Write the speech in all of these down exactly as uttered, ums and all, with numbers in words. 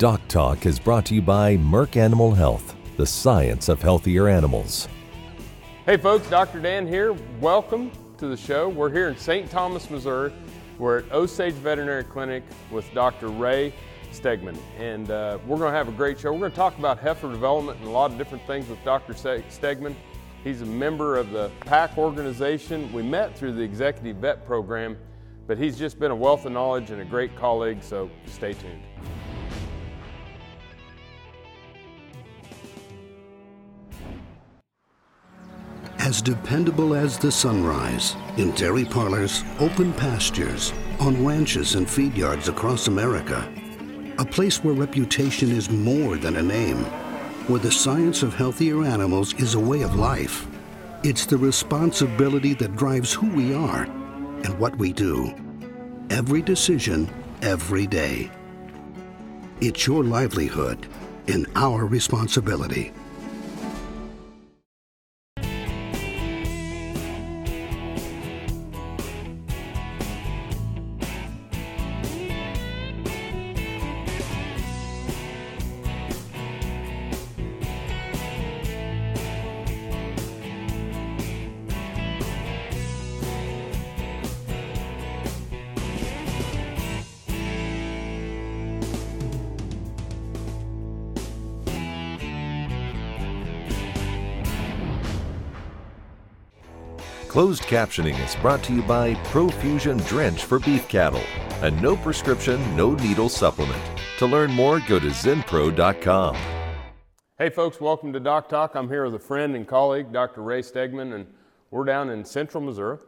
Doc Talk is brought to you by Merck Animal Health, the science of healthier animals. Hey folks, Doctor Dan here. Welcome to the show. We're here in Saint Thomas, Missouri. We're at Osage Veterinary Clinic with Doctor Ray Stegeman, and uh, we're going to have a great show. We're going to talk about heifer development and a lot of different things with Doctor Stegeman. He's a member of the P A C organization. We met through the Executive Vet Program, but he's just been a wealth of knowledge and a great colleague, so stay tuned. As dependable as the sunrise, in dairy parlors, open pastures, on ranches and feed yards across America, a place where reputation is more than a name, where the science of healthier animals is a way of life. It's the responsibility that drives who we are and what we do. Every decision, every day. It's your livelihood and our responsibility. Closed captioning is brought to you by ProFusion Drench for beef cattle, a no prescription, no needle supplement. To learn more, go to Zen Pro dot com. Hey folks, welcome to Doc Talk. I'm here with a friend and colleague, Doctor Ray Stegeman, and we're down in central Missouri.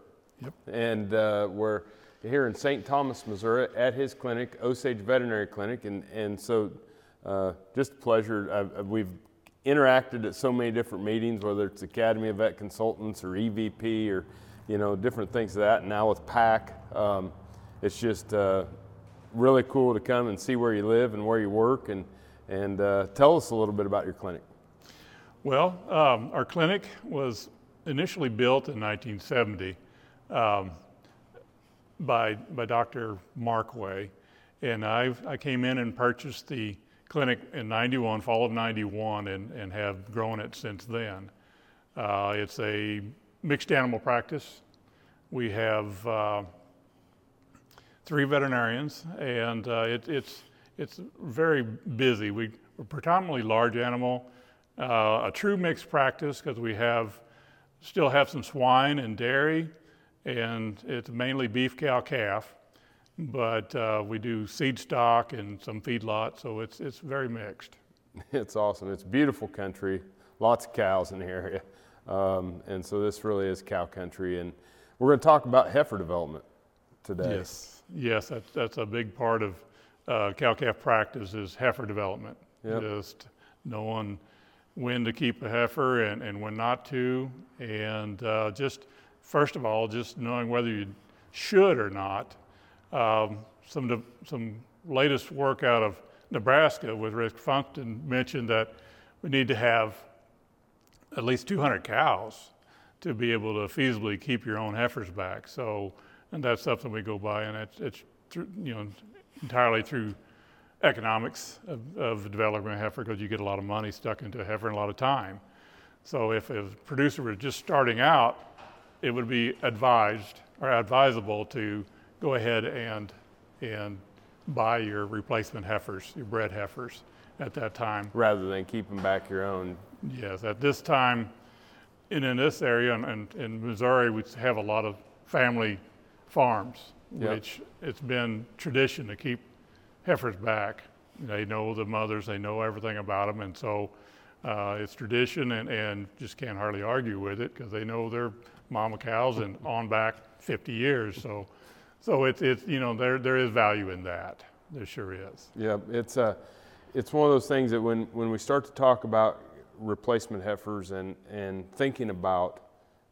Yep. And uh, we're here in Saint Thomas, Missouri at his clinic, Osage Veterinary Clinic. And, and so uh, just a pleasure. I've, we've interacted at so many different meetings, whether it's Academy of Vet Consultants or E V P or, you know, different things like that. And now with P A C, um, it's just uh, really cool to come and see where you live and where you work. And, and uh, tell us a little bit about your clinic. Well, um, our clinic was initially built in nineteen seventy um, by, by Doctor Markway. And I've, I came in and purchased the clinic in ninety-one, fall of ninety-one, and, and have grown it since then. Uh, it's a mixed animal practice. We have uh, three veterinarians, and uh, it, it's it's very busy. We, we're predominantly large animal, uh, a true mixed practice because we have still have some swine and dairy, and it's mainly beef, cow, calf. But uh, we do seed stock and some feedlot, so it's it's very mixed. It's awesome. It's beautiful country. Lots of cows in the area, um, and so this really is cow country. And we're going to talk about heifer development today. Yes, yes, that's that's a big part of uh, cow-calf practice is heifer development. Yep. Just knowing when to keep a heifer and, and when not to, and uh, just first of all, just knowing whether you should or not. Um, some de- some latest work out of Nebraska with Rick Funston mentioned that we need to have at least two hundred cows to be able to feasibly keep your own heifers back. So, and that's something we go by, and it's, it's through, you know, entirely through economics of, of developing a heifer because you get a lot of money stuck into a heifer and a lot of time. So if, if a producer were just starting out, it would be advised or advisable to go ahead and and buy your replacement heifers, your bred heifers at that time. Rather than keeping back your own. Yes, at this time, and in this area, in, in Missouri, we have a lot of family farms, yep. Which it's been tradition to keep heifers back. They know the mothers, they know everything about them, and so uh, it's tradition and, and just can't hardly argue with it because they know their mama cows and on back fifty years, so. So it's it's you know there there is value in that. There sure is. Yeah, it's a uh, it's one of those things that when, when we start to talk about replacement heifers and and thinking about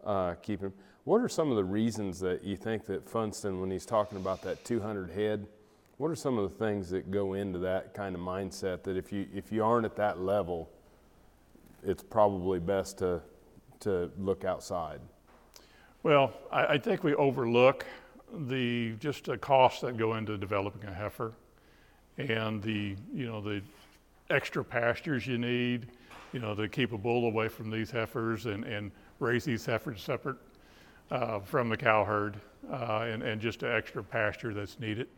uh, keeping, what are some of the reasons that you think that Funston, when he's talking about that two hundred head, what are some of the things that go into that kind of mindset that if you if you aren't at that level, it's probably best to to look outside. Well, I, I think we overlook. The just the costs that go into developing a heifer and the, you know, the extra pastures you need, you know, to keep a bull away from these heifers and, and raise these heifers separate uh, from the cow herd, uh, and, and just the extra pasture that's needed.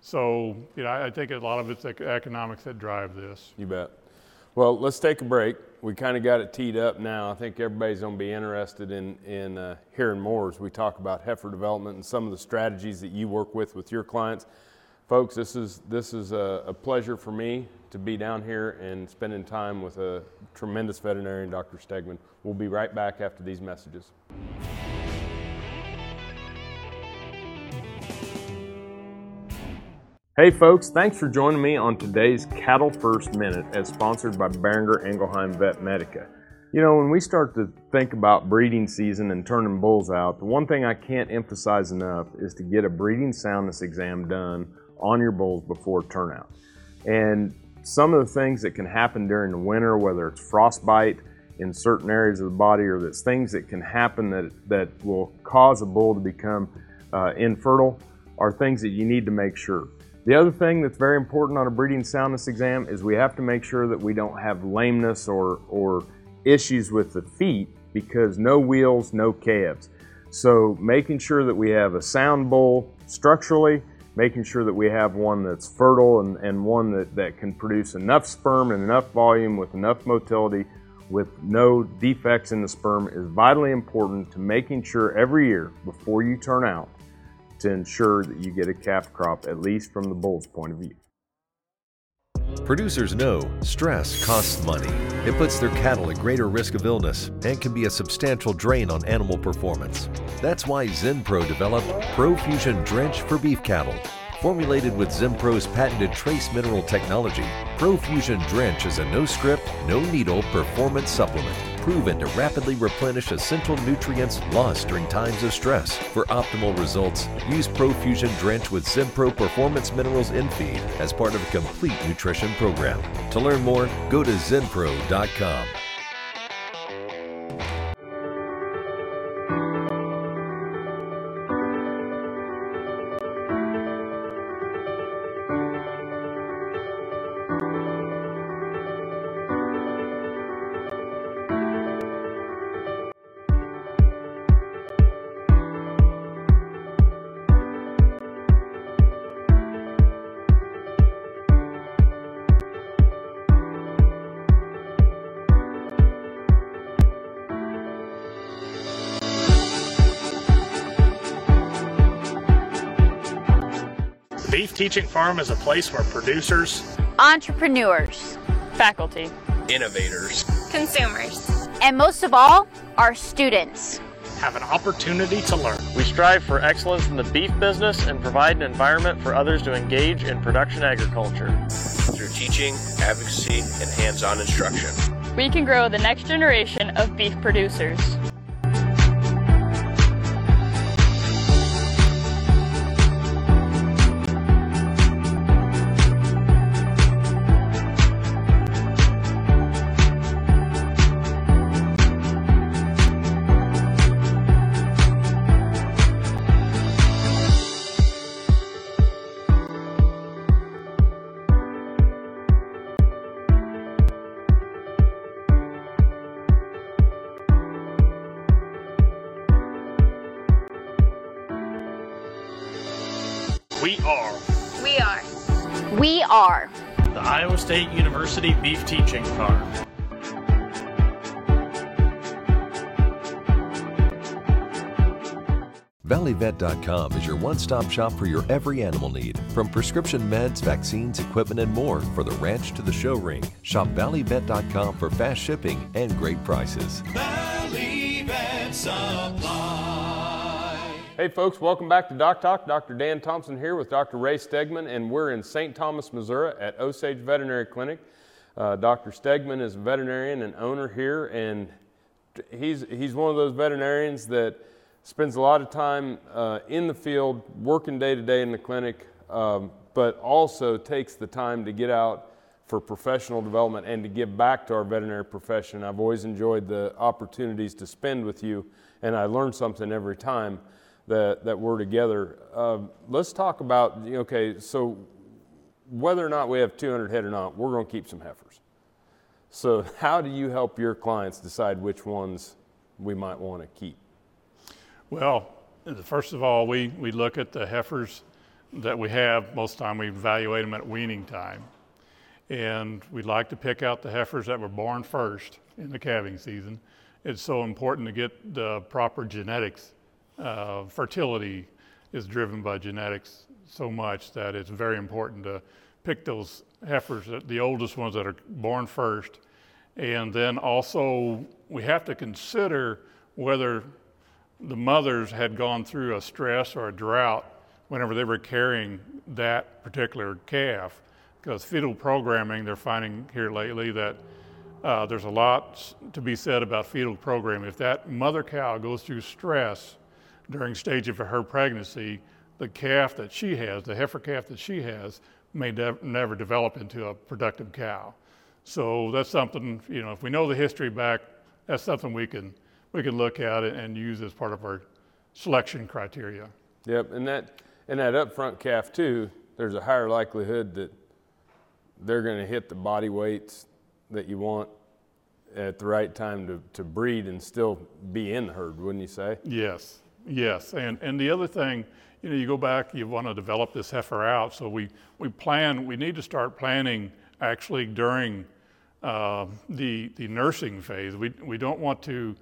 So, you know, I, I think a lot of it's economics that drive this. You bet. Well, let's take a break. We kind of got it teed up now. I think everybody's going to be interested in, in uh, hearing more as we talk about heifer development and some of the strategies that you work with with your clients. Folks, this is this is a, a pleasure for me to be down here and spending time with a tremendous veterinarian, Doctor Stegeman. We'll be right back after these messages. Hey folks, thanks for joining me on today's Cattle First Minute as sponsored by Boehringer Ingelheim Vet Medica. You know, when we start to think about breeding season and turning bulls out, the one thing I can't emphasize enough is to get a breeding soundness exam done on your bulls before turnout. And some of the things that can happen during the winter, whether it's frostbite in certain areas of the body, or there's things that can happen that, that will cause a bull to become uh, infertile, are things that you need to make sure. The other thing that's very important on a breeding soundness exam is we have to make sure that we don't have lameness or, or issues with the feet, because no wheels, no calves. So making sure that we have a sound bull structurally, making sure that we have one that's fertile and, and one that, that can produce enough sperm and enough volume with enough motility with no defects in the sperm is vitally important to making sure every year before you turn out to ensure that you get a calf crop, at least from the bull's point of view. Producers know stress costs money. It puts their cattle at greater risk of illness and can be a substantial drain on animal performance. That's why ZenPro developed ProFusion Drench for beef cattle. Formulated with ZenPro's patented trace mineral technology, ProFusion Drench is a no-strip, no-needle performance supplement proven to rapidly replenish essential nutrients lost during times of stress. For optimal results, use ProFusion Drench with Zinpro Performance Minerals InFeed as part of a complete nutrition program. To learn more, go to Zen Pro dot com. Beef Teaching Farm is a place where producers, entrepreneurs, faculty, innovators, consumers, and most of all, our students have an opportunity to learn. We strive for excellence in the beef business and provide an environment for others to engage in production agriculture. Through teaching, advocacy, and hands-on instruction, we can grow the next generation of beef producers. We are. We are. We are. The Iowa State University Beef Teaching Farm. Valley Vet dot com is your one-stop shop for your every animal need. From prescription meds, vaccines, equipment, and more for the ranch to the show ring. Shop Valley Vet dot com for fast shipping and great prices. Valley Vet Supply. Hey folks, welcome back to Doc Talk. Doctor Dan Thompson here with Doctor Ray Stegeman, and we're in Saint Thomas, Missouri at Osage Veterinary Clinic. Uh, Doctor Stegeman is a veterinarian and owner here, and he's, he's one of those veterinarians that spends a lot of time uh, in the field, working day to day in the clinic, um, but also takes the time to get out for professional development and to give back to our veterinary profession. I've always enjoyed the opportunities to spend with you, and I learn something every time that, that we're together. Uh, let's talk about, okay, so whether or not we have two hundred head or not, we're going to keep some heifers. So how do you help your clients decide which ones we might want to keep? Well, first of all, we, we look at the heifers that we have. Most of the time we evaluate them at weaning time. And we like to pick out the heifers that were born first in the calving season. It's so important to get the proper genetics. Uh, fertility is driven by genetics so much that it's very important to pick those heifers, the oldest ones that are born first. And then also we have to consider whether the mothers had gone through a stress or a drought whenever they were carrying that particular calf. Because fetal programming, they're finding here lately that uh, there's a lot to be said about fetal programming. If that mother cow goes through stress during stage of her pregnancy, the calf that she has, the heifer calf that she has, may de- never develop into a productive cow. So that's something, you know, if we know the history back, that's something we can we can look at and use as part of our selection criteria. Yep, and that and that upfront calf too, there's a higher likelihood that they're going to hit the body weights that you want at the right time to, to breed and still be in the herd, wouldn't you say? Yes, yes. And and the other thing, you know, you go back, you want to develop this heifer out. So we, we plan, we need to start planning actually during uh, the the nursing phase. We we don't want to,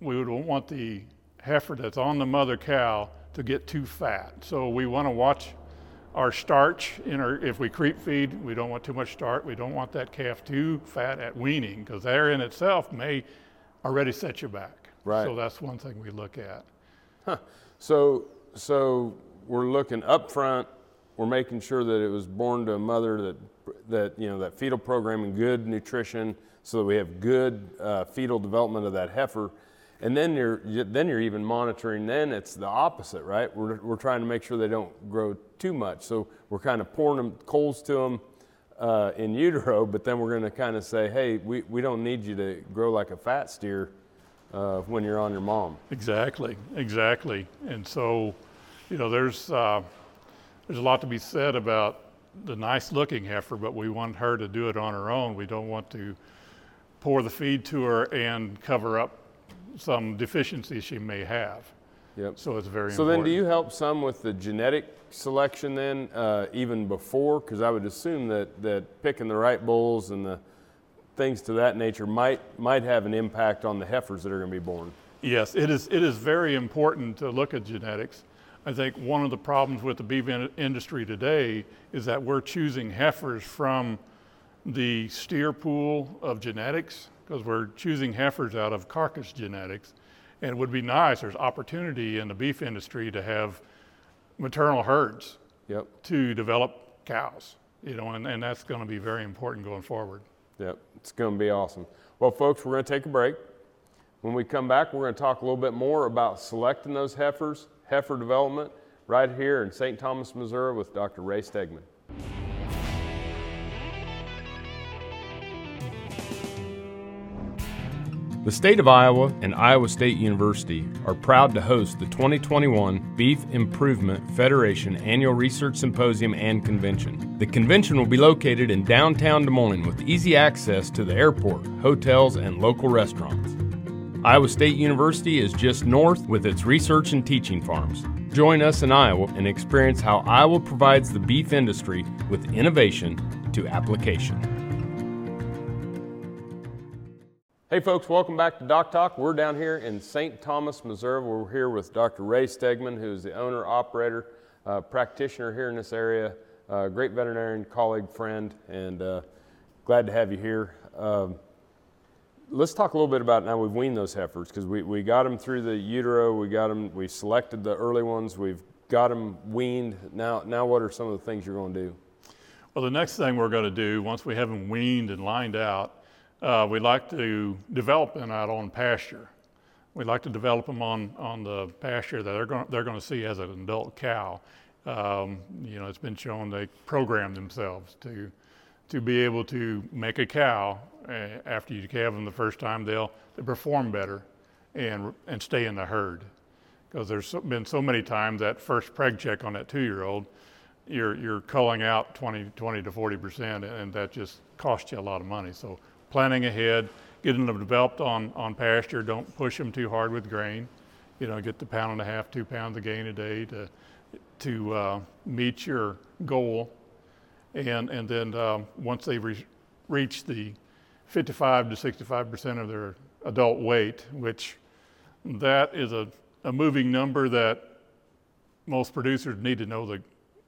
we would want the heifer that's on the mother cow to get too fat. So we want to watch our starch in our, if we creep feed, we don't want too much starch. We don't want that calf too fat at weaning, because there in itself may already set you back. Right. So that's one thing we look at. Huh. So, so we're looking up front. We're making sure that it was born to a mother that, that, you know, that fetal programming, good nutrition, so that we have good uh, fetal development of that heifer. And then you're then you're even monitoring. Then it's the opposite, right? We're we're trying to make sure they don't grow too much. So we're kind of pouring them coals to them uh, in utero, but then we're going to kind of say, hey, we, we don't need you to grow like a fat steer uh, when you're on your mom. Exactly, exactly. And so, you know, there's uh, there's a lot to be said about the nice looking heifer, but we want her to do it on her own. We don't want to pour the feed to her and cover up some deficiencies she may have. Yep. So it's very so important. So then do you help some with the genetic selection then, uh, even before? Because I would assume that, that picking the right bulls and the things to that nature might might have an impact on the heifers that are going to be born. Yes, it is it is very important to look at genetics. I think one of the problems with the beef in- industry today is that we're choosing heifers from the steer pool of genetics, because we're choosing heifers out of carcass genetics. And it would be nice, there's opportunity in the beef industry to have maternal herds. Yep. To develop cows, you know, and, and that's going to be very important going forward. Yep, it's going to be awesome. Well, folks, we're going to take a break. When we come back, we're going to talk a little bit more about selecting those heifers, heifer development, right here in Saint Thomas, Missouri with Doctor Ray Stegeman. The state of Iowa and Iowa State University are proud to host the twenty twenty-one Beef Improvement Federation Annual Research Symposium and Convention. The convention will be located in downtown Des Moines with easy access to the airport, hotels, and local restaurants. Iowa State University is just north with its research and teaching farms. Join us in Iowa and experience how Iowa provides the beef industry with innovation to application. Hey folks, welcome back to Doc Talk. We're down here in Saint Thomas, Missouri. We're here with Doctor Ray Stegeman, who is the owner, operator, uh, practitioner here in this area, uh, great veterinarian, colleague, friend, and uh, glad to have you here. Um, let's talk a little bit about now we've weaned those heifers, because we, we got them through the utero, we got them, we selected the early ones, we've got them weaned. Now, now what are some of the things you're going to do? Well, the next thing we're going to do, once we have them weaned and lined out, Uh, we like to develop them out on pasture. We like to develop them on, on the pasture that they're going they're going to see as an adult cow. Um, you know, it's been shown they program themselves to to be able to make a cow. After you calve them the first time, they'll they perform better and and stay in the herd, because there's been so many times that first preg check on that two-year-old you're you're culling out twenty to forty percent, and that just costs you a lot of money. So planning ahead, getting them developed on on pasture. Don't push them too hard with grain. You know, get the pound and a half, two pounds of gain a day to to uh, meet your goal. And and then um, once they re- reach the fifty-five to sixty-five percent of their adult weight, which that is a, a moving number that most producers need to know the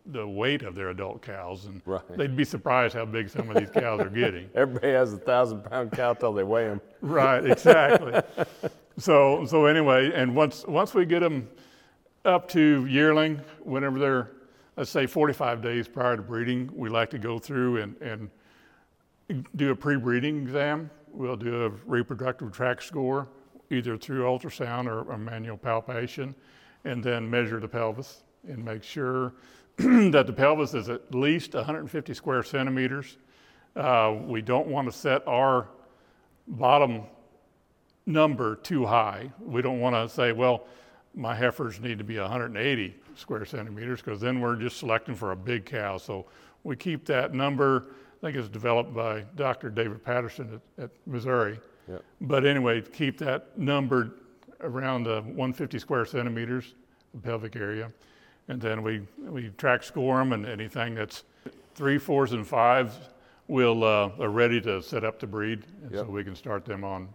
the weight of their adult cows, and right. they'd be surprised how big some of these cows are getting. Everybody has a thousand pound cow till they weigh them. Right, exactly. so so anyway, and once once we get them up to yearling, whenever they're, let's say forty-five days prior to breeding, we like to go through and, and do a pre-breeding exam. We'll do a reproductive tract score, either through ultrasound or, or manual palpation, and then measure the pelvis and make sure that the pelvis is at least one hundred fifty square centimeters. Uh, we don't want to set our bottom number too high. We don't want to say, well, my heifers need to be one hundred eighty square centimeters, because then we're just selecting for a big cow. So we keep that number. I think it's developed by Doctor David Patterson at, at Missouri. Yep. But anyway, keep that number around the one hundred fifty square centimeters of pelvic area. And then we, we track score them, and anything that's three, fours, and fives will uh, are ready to set up to breed. And yep. So we can start them on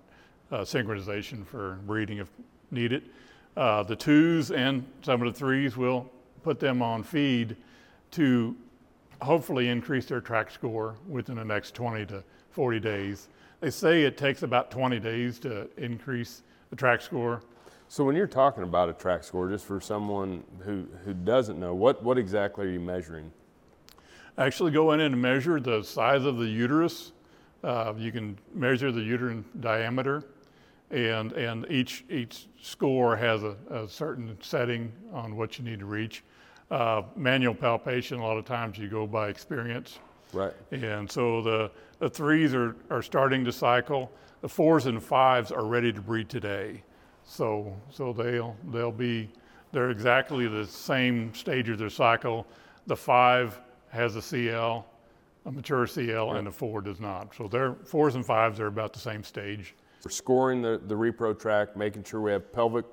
uh, synchronization for breeding if needed. Uh, the twos and some of the threes will put them on feed to hopefully increase their tract score within the next twenty to forty days. They say it takes about twenty days to increase the tract score. So when you're talking about a tract score, just for someone who, who doesn't know, what, what exactly are you measuring? Actually go in and measure the size of the uterus. Uh, you can measure the uterine diameter, and and each each score has a, a certain setting on what you need to reach. Uh, manual palpation, a lot of times you go by experience. Right. And so the, the threes are, are starting to cycle. The fours and fives are ready to breed today. So so they'll they'll be, they're exactly the same stage of their cycle. The five has a C L, a mature C L, right. and the four does not. So they're, fours and fives are about the same stage. We're scoring the, the repro tract, making sure we have pelvic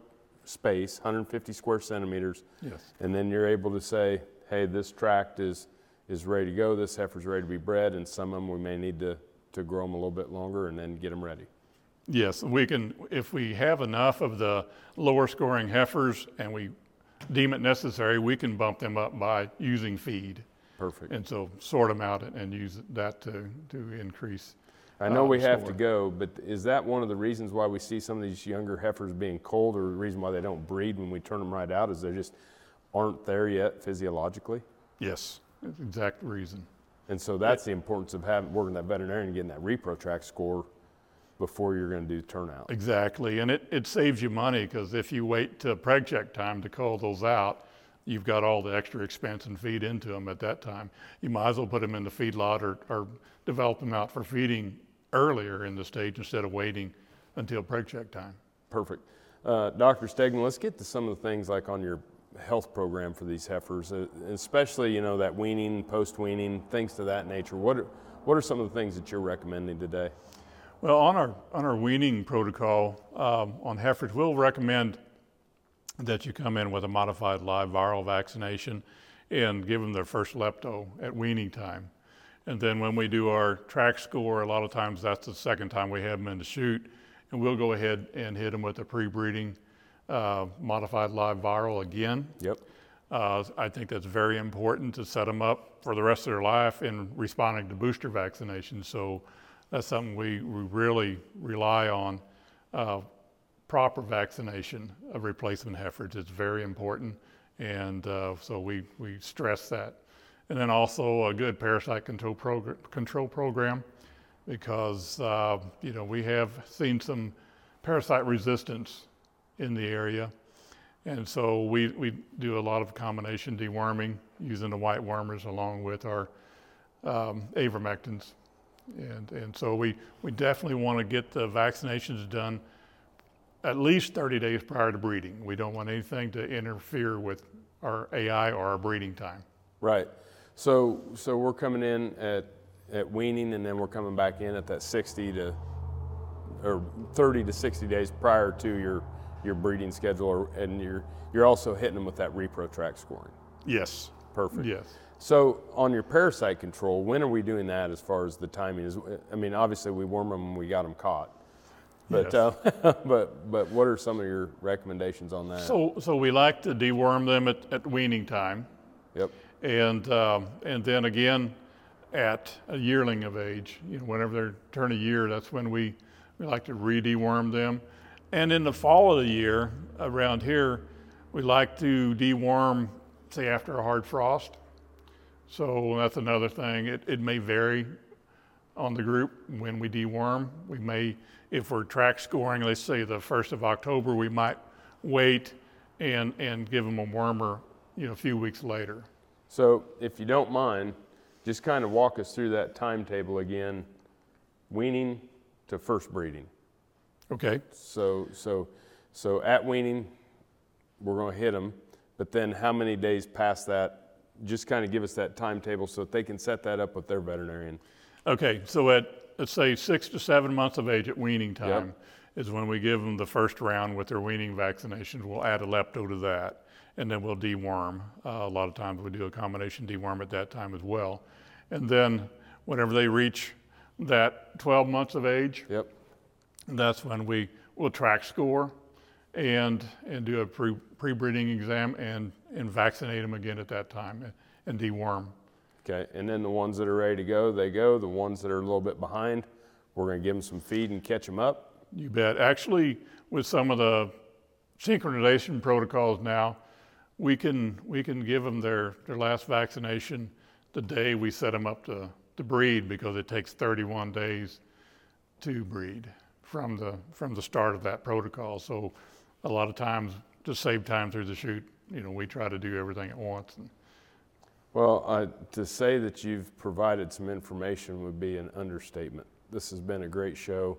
space, one hundred fifty square centimeters. Yes. And then you're able to say, hey, this tract is is ready to go, this heifer's ready to be bred, and some of them we may need to, to grow them a little bit longer and then get them ready. Yes, we can, if we have enough of the lower scoring heifers and we deem it necessary, we can bump them up by using feed. Perfect. And so sort them out and use that to, to increase. I know uh, we have score. to go, but is that one of the reasons why we see some of these younger heifers being cold, or the reason why they don't breed when we turn them right out, is they just aren't there yet physiologically? Yes, that's the exact reason. And so that's it, the importance of having, working that veterinarian and getting that repro tract score before you're going to do turnout. Exactly, and it, it saves you money, because if you wait to preg check time to cull those out, you've got all the extra expense and feed into them at that time. You might as well put them in the feedlot or, or develop them out for feeding earlier in the stage instead of waiting until preg check time. Perfect. Uh, Doctor Stegeman, let's get to some of the things like on your health program for these heifers, uh, especially, you know, that weaning, post-weaning, things to that nature. What are, what are some of the things that you're recommending today? Well, on our on our weaning protocol um, on heifers, we'll recommend that you come in with a modified live viral vaccination and give them their first lepto at weaning time. And then when we do our tract score, a lot of times that's the second time we have them in the chute, and we'll go ahead and hit them with a pre-breeding uh, modified live viral again. Yep. Uh, I think that's very important to set them up for the rest of their life in responding to booster vaccination. So that's something we, we really rely on, uh, proper vaccination of replacement heifers. It's very important, and uh, so we, we stress that. And then also a good parasite control, progr- control program, because uh, you know, we have seen some parasite resistance in the area, and so we, we do a lot of combination deworming using the white wormers along with our um, avermectins. And and so we, we definitely want to get the vaccinations done at least thirty days prior to breeding. We don't want anything to interfere with our A I or our breeding time. Right. So so we're coming in at, at weaning, and then we're coming back in at that sixty to or thirty to sixty days prior to your your breeding schedule, or, and you're you're also hitting them with that ReproTrack scoring. Yes. Perfect. Yes. So on your parasite control, when are we doing that as far as the timing is? I mean, obviously we worm them when we got them caught, but yes. uh, but but what are some of your recommendations on that? So so we like to deworm them at, at weaning time. Yep. And um, and then again at a yearling of age, you know, whenever they turn a year, that's when we we like to re-deworm them. And in the fall of the year around here, we like to deworm, say, after a hard frost. So that's another thing. It, it may vary on the group when we deworm. We may, if we're track scoring, let's say the first of October, we might wait and and give them a wormer, you know, a few weeks later. So if you don't mind, just kind of walk us through that timetable again, weaning to first breeding. Okay. So so so at weaning, we're going to hit them, but then how many days past that? Just kind of give us that timetable so that they can set that up with their veterinarian. Okay. So at, let's say, six to seven months of age at weaning time, yep, is when we give them the first round with their weaning vaccinations. We'll add a lepto to that, and then we'll deworm. Uh, a lot of times we do a combination deworm at that time as well. And then whenever they reach that twelve months of age, yep, that's when we will track score and and do a pre, pre-breeding exam and, and vaccinate them again at that time and, and deworm. Okay, and then the ones that are ready to go, they go. The ones that are a little bit behind, we're gonna give them some feed and catch them up. You bet. Actually, with some of the synchronization protocols now, we can we can give them their, their last vaccination the day we set them up to, to breed, because it takes thirty-one days to breed from the from the start of that protocol. So a lot of times, to save time through the shoot, you know, we try to do everything at once. And well, uh, to say that you've provided some information would be an understatement. This has been a great show.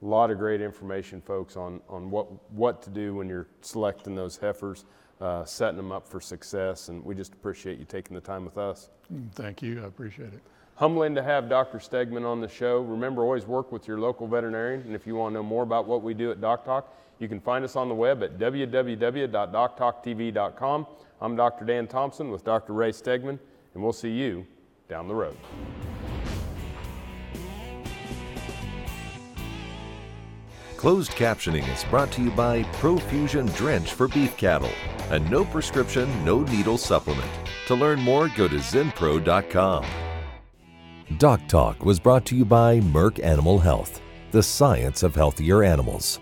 A lot of great information, folks, on, on what, what to do when you're selecting those heifers, uh, setting them up for success, and we just appreciate you taking the time with us. Thank you, I appreciate it. Humbling to have Doctor Stegeman on the show. Remember, always work with your local veterinarian, and if you want to know more about what we do at Doc Talk, you can find us on the web at w w w dot doc talk t v dot com. I'm Doctor Dan Thompson with Doctor Ray Stegeman, and we'll see you down the road. Closed captioning is brought to you by ProFusion Drench for beef cattle, a no prescription, no needle supplement. To learn more, go to zen pro dot com. Doc Talk was brought to you by Merck Animal Health, the science of healthier animals.